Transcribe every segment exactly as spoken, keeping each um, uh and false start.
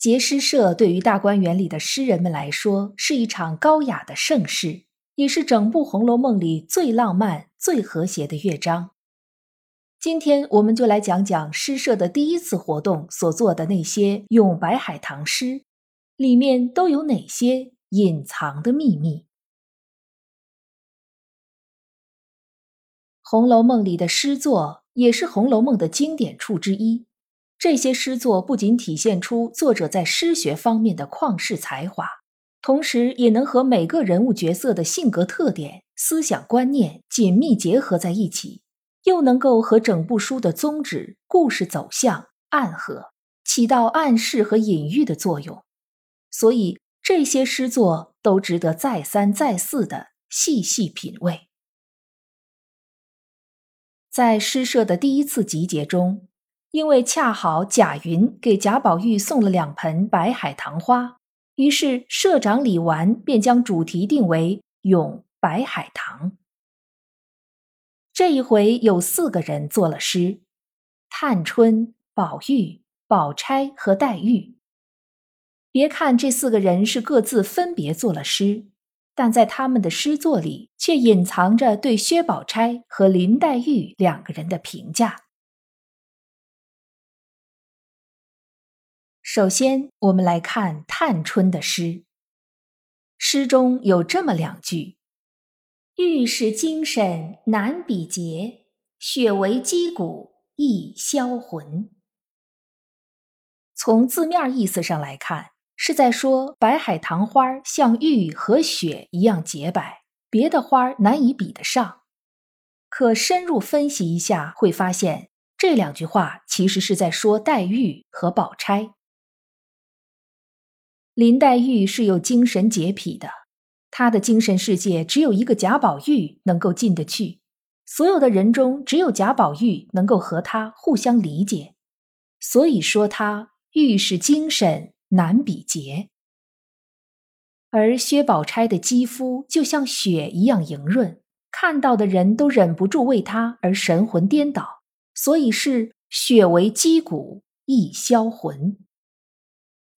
结诗社对于大观园里的诗人们来说，是一场高雅的盛事，也是整部《红楼梦》里最浪漫、最和谐的乐章。今天我们就来讲讲诗社的第一次活动所做的那些咏白海棠诗，里面都有哪些隐藏的秘密？《红楼梦》里的诗作也是《红楼梦》的经典处之一。这些诗作不仅体现出作者在诗学方面的旷世才华，同时也能和每个人物角色的性格特点、思想观念紧密结合在一起，又能够和整部书的宗旨、故事走向暗合，起到暗示和隐喻的作用。所以这些诗作都值得再三再四的细细品味。在诗社的第一次集结中，因为恰好贾云给贾宝玉送了两盆白海棠花，于是社长李纨便将主题定为咏白海棠。这一回有四个人做了诗：探春、宝玉、宝钗和黛玉。别看这四个人是各自分别做了诗，但在他们的诗作里却隐藏着对薛宝钗和林黛玉两个人的评价。首先，我们来看探春的诗，诗中有这么两句：玉是精神难比竭，雪为肌骨亦销魂。从字面意思上来看，是在说白海棠花像玉和雪一样洁白，别的花难以比得上。可深入分析一下，会发现这两句话其实是在说黛玉和宝钗。林黛玉是有精神洁癖的，她的精神世界只有一个贾宝玉能够进得去，所有的人中只有贾宝玉能够和她互相理解，所以说她玉是精神难比竭。而薛宝钗的肌肤就像雪一样莹润，看到的人都忍不住为她而神魂颠倒，所以是雪为肌骨亦销魂。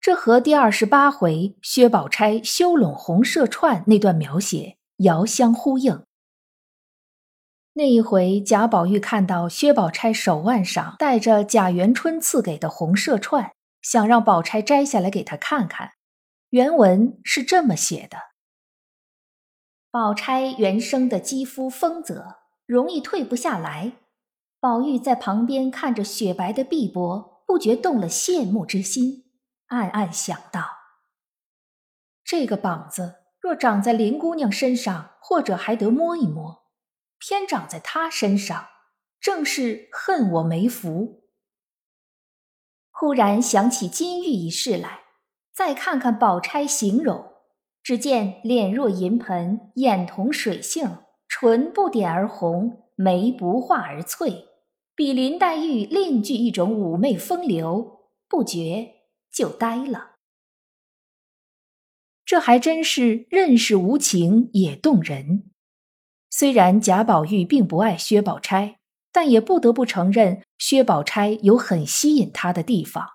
这和第二十八回薛宝钗修拢红麝串那段描写遥相呼应。那一回贾宝玉看到薛宝钗手腕上戴着贾元春赐给的红麝串，想让宝钗摘下来给他看看。原文是这么写的：宝钗原生的肌肤丰泽，容易退不下来，宝玉在旁边看着雪白的碧波，不觉动了羡慕之心，暗暗想到，这个膀子若长在林姑娘身上，或者还得摸一摸，偏长在她身上，正是恨我没福。忽然想起金玉一事来，再看看宝钗形容，只见脸若银盆，眼同水杏，唇不点而红，眉不画而翠，比林黛玉另具一种妩媚风流，不觉就呆了。这还真是任是无情也动人。虽然贾宝玉并不爱薛宝钗，但也不得不承认薛宝钗有很吸引他的地方。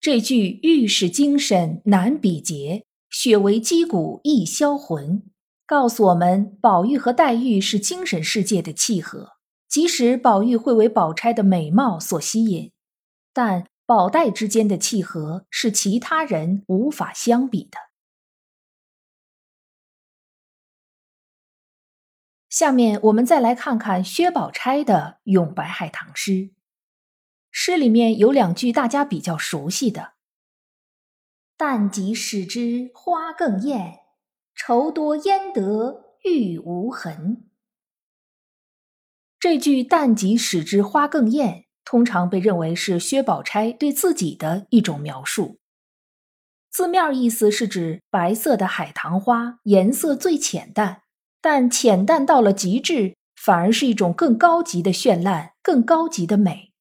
这句玉是精神难比竭，雪为肌骨亦销魂，告诉我们宝玉和黛玉是精神世界的契合。即使宝玉会为宝钗的美貌所吸引，但宝黛之间的契合是其他人无法相比的。下面我们再来看看薛宝钗的咏白海棠诗，诗里面有两句大家比较熟悉的：但及使之花更艳，愁多焉得玉无痕。这句但及使之花更艳通常被认为是薛宝钗对自己的一种描述。字面意思是指白色的海棠花颜色最浅淡，但浅淡到了极致，反而是一种更高级的绚烂，更高级的美。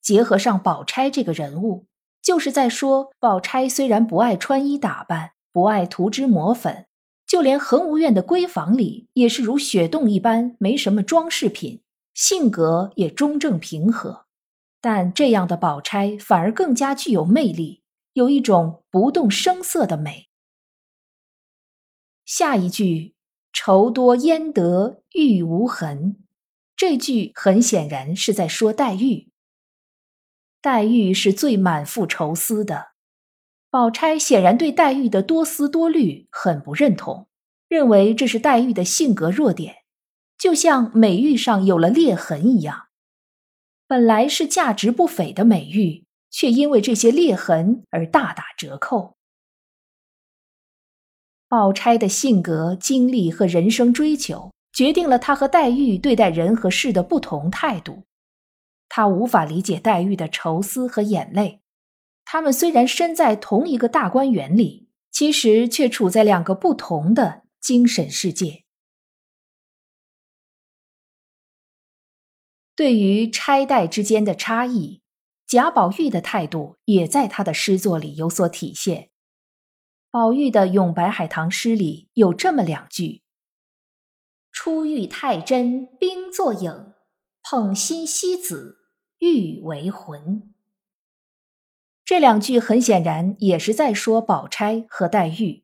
结合上宝钗这个人物，就是在说宝钗虽然不爱穿衣打扮，不爱涂脂抹粉，就连恒芜院的闺房里也是如雪洞一般没什么装饰品，性格也中正平和，但这样的宝钗反而更加具有魅力，有一种不动声色的美。下一句愁多焉得玉无痕，这句很显然是在说黛玉。黛玉是最满腹愁思的，宝钗显然对黛玉的多思多虑很不认同，认为这是黛玉的性格弱点，就像美玉上有了裂痕一样。本来是价值不菲的美玉，却因为这些裂痕而大打折扣。宝钗的性格、经历和人生追求，决定了她和黛玉对待人和事的不同态度。她无法理解黛玉的愁思和眼泪。他们虽然身在同一个大观园里，其实却处在两个不同的精神世界。对于钗黛之间的差异，贾宝玉的态度也在他的诗作里有所体现。宝玉的咏白海棠诗里有这么两句：初遇太真冰作影，捧心西子玉为魂。这两句很显然也是在说宝钗和黛玉。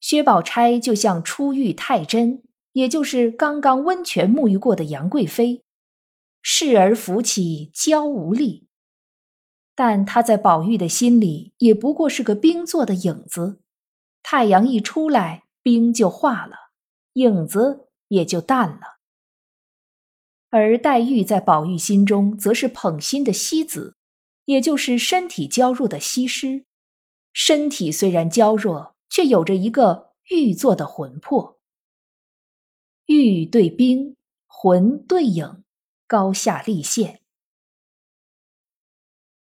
薛宝钗就像初遇太真，也就是刚刚温泉沐浴过的杨贵妃，侍而扶起娇无力，但她在宝玉的心里也不过是个冰做的影子，太阳一出来，冰就化了，影子也就淡了。而黛玉在宝玉心中则是捧心的西子，也就是身体娇弱的西施，身体虽然娇弱，却有着一个玉做的魂魄。玉对冰，魂对影，高下立现。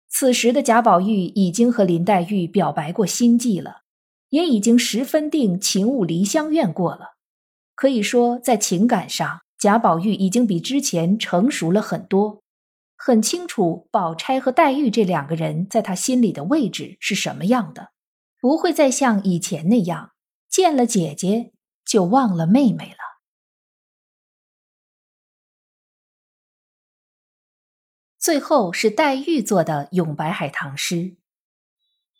此时的贾宝玉已经和林黛玉表白过心迹了，也已经十分定情物离香愿过了。可以说，在情感上，贾宝玉已经比之前成熟了很多。很清楚宝钗和黛玉这两个人在他心里的位置是什么样的，不会再像以前那样见了姐姐就忘了妹妹了。最后是黛玉做的咏白海棠诗，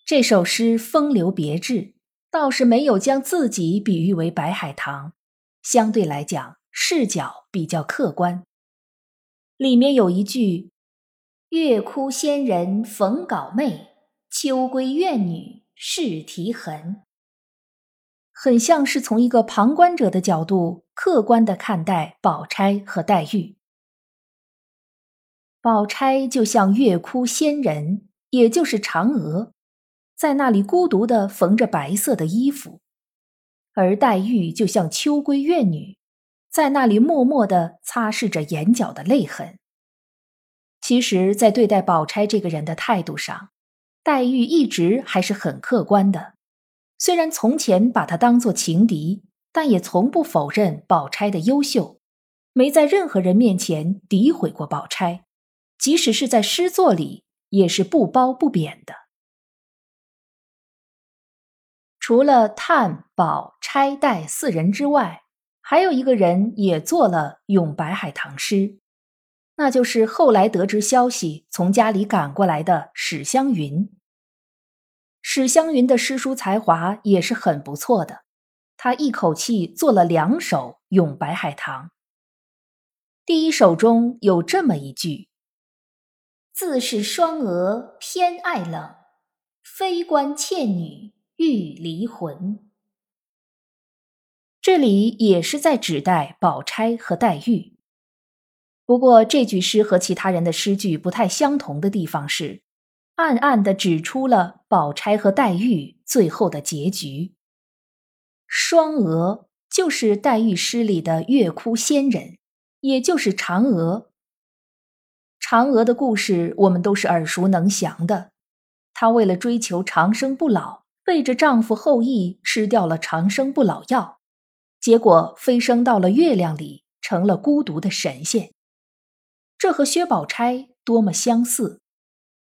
这首诗风流别致，倒是没有将自己比喻为白海棠，相对来讲视角比较客观。里面有一句：月窟仙人逢稿妹，秋闺怨女试啼痕。很像是从一个旁观者的角度，客观地看待宝钗和黛玉。宝钗就像月窟仙人，也就是嫦娥，在那里孤独地缝着白色的衣服；而黛玉就像秋闺怨女，在那里默默地擦拭着眼角的泪痕。其实在对待宝钗这个人的态度上，黛玉一直还是很客观的，虽然从前把她当作情敌，但也从不否认宝钗的优秀，没在任何人面前诋毁过宝钗，即使是在诗作里也是不褒不贬的。除了探宝钗黛四人之外，还有一个人也做了咏白海棠诗，那就是后来得知消息从家里赶过来的史湘云。史湘云的诗书才华也是很不错的，她一口气做了两首咏白海棠。第一首中有这么一句：自是双娥偏爱冷，非关妾女欲离魂。这里也是在指代宝钗和黛玉。不过这句诗和其他人的诗句不太相同的地方是，暗暗地指出了宝钗和黛玉最后的结局。双娥就是黛玉诗里的月窟仙人，也就是嫦娥。嫦娥的故事我们都是耳熟能详的，她为了追求长生不老，背着丈夫后羿吃掉了长生不老药，结果飞升到了月亮里，成了孤独的神仙。这和薛宝钗多么相似！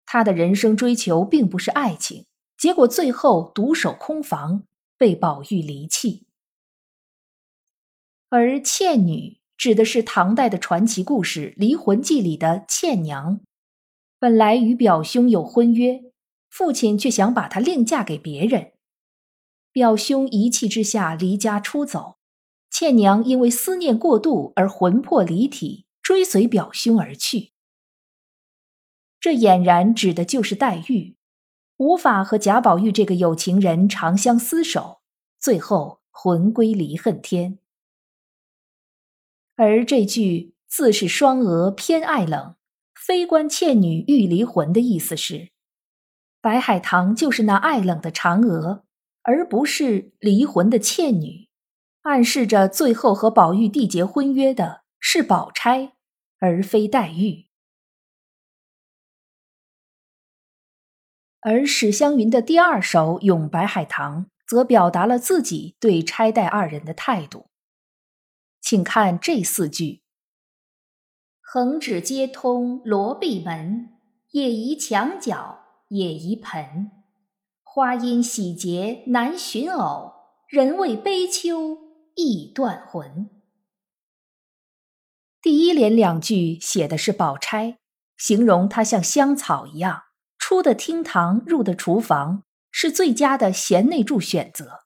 她的人生追求并不是爱情，结果最后独守空房，被宝玉离弃。而倩女指的是唐代的传奇故事《离魂记》里的倩娘，本来与表兄有婚约，父亲却想把她另嫁给别人。表兄一气之下离家出走，倩娘因为思念过度而魂魄离体，追随表兄而去。这俨然指的就是黛玉，无法和贾宝玉这个有情人长相厮守，最后魂归离恨天。而这句“自是双娥偏爱冷，非关倩女欲离魂”的意思是，白海棠就是那爱冷的嫦娥，而不是离魂的倩女，暗示着最后和宝玉缔结婚约的是宝钗，而非黛玉。而史湘云的第二首《咏白海棠》则表达了自己对钗黛二人的态度。请看这四句：横指接通罗壁门，也宜墙角也宜盆。花因喜节难寻偶，人为悲秋易断魂。第一联两句写的是宝钗，形容她像香草一样，出的厅堂，入的厨房，是最佳的贤内助选择。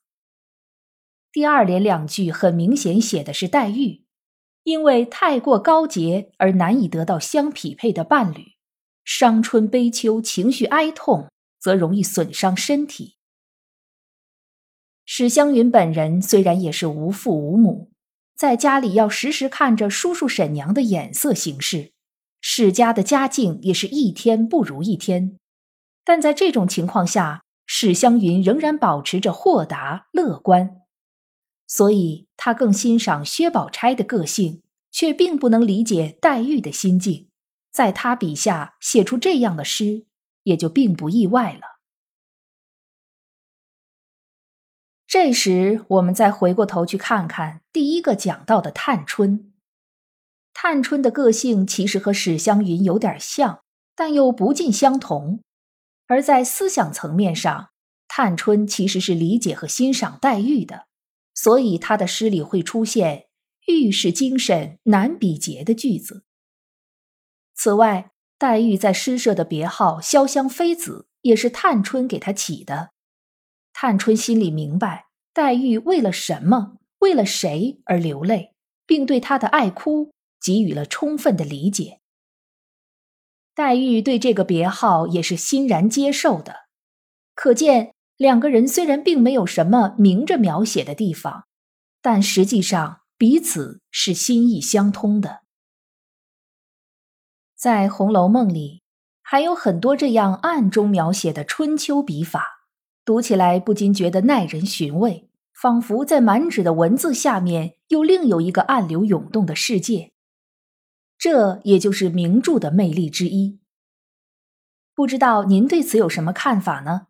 第二联两句很明显写的是黛玉，因为太过高洁而难以得到相匹配的伴侣，伤春悲秋，情绪哀痛，则容易损伤身体。史湘云本人虽然也是无父无母，在家里要时时看着叔叔婶娘的眼色行事，史家的家境也是一天不如一天。但在这种情况下，史湘云仍然保持着豁达乐观，所以她更欣赏薛宝钗的个性，却并不能理解黛玉的心境。在她笔下写出这样的诗，也就并不意外了。这时我们再回过头去看看第一个讲到的探春。探春的个性其实和史湘云有点像，但又不尽相同。而在思想层面上，探春其实是理解和欣赏黛玉的，所以她的诗里会出现“玉是精神难比劫”的句子。此外，黛玉在诗社的别号“潇湘妃子”也是探春给她起的。探春心里明白黛玉为了什么、为了谁而流泪，并对她的爱哭给予了充分的理解。黛玉对这个别号也是欣然接受的，可见两个人虽然并没有什么明着描写的地方，但实际上彼此是心意相通的。在《红楼梦》里，还有很多这样暗中描写的春秋笔法，读起来不禁觉得耐人寻味，仿佛在满纸的文字下面又另有一个暗流涌动的世界。这也就是名著的魅力之一。不知道您对此有什么看法呢？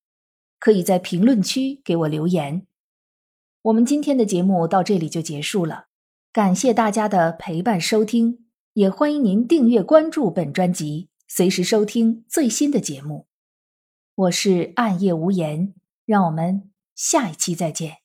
可以在评论区给我留言。我们今天的节目到这里就结束了，感谢大家的陪伴收听，也欢迎您订阅关注本专辑，随时收听最新的节目。我是暗夜无言，让我们下一期再见。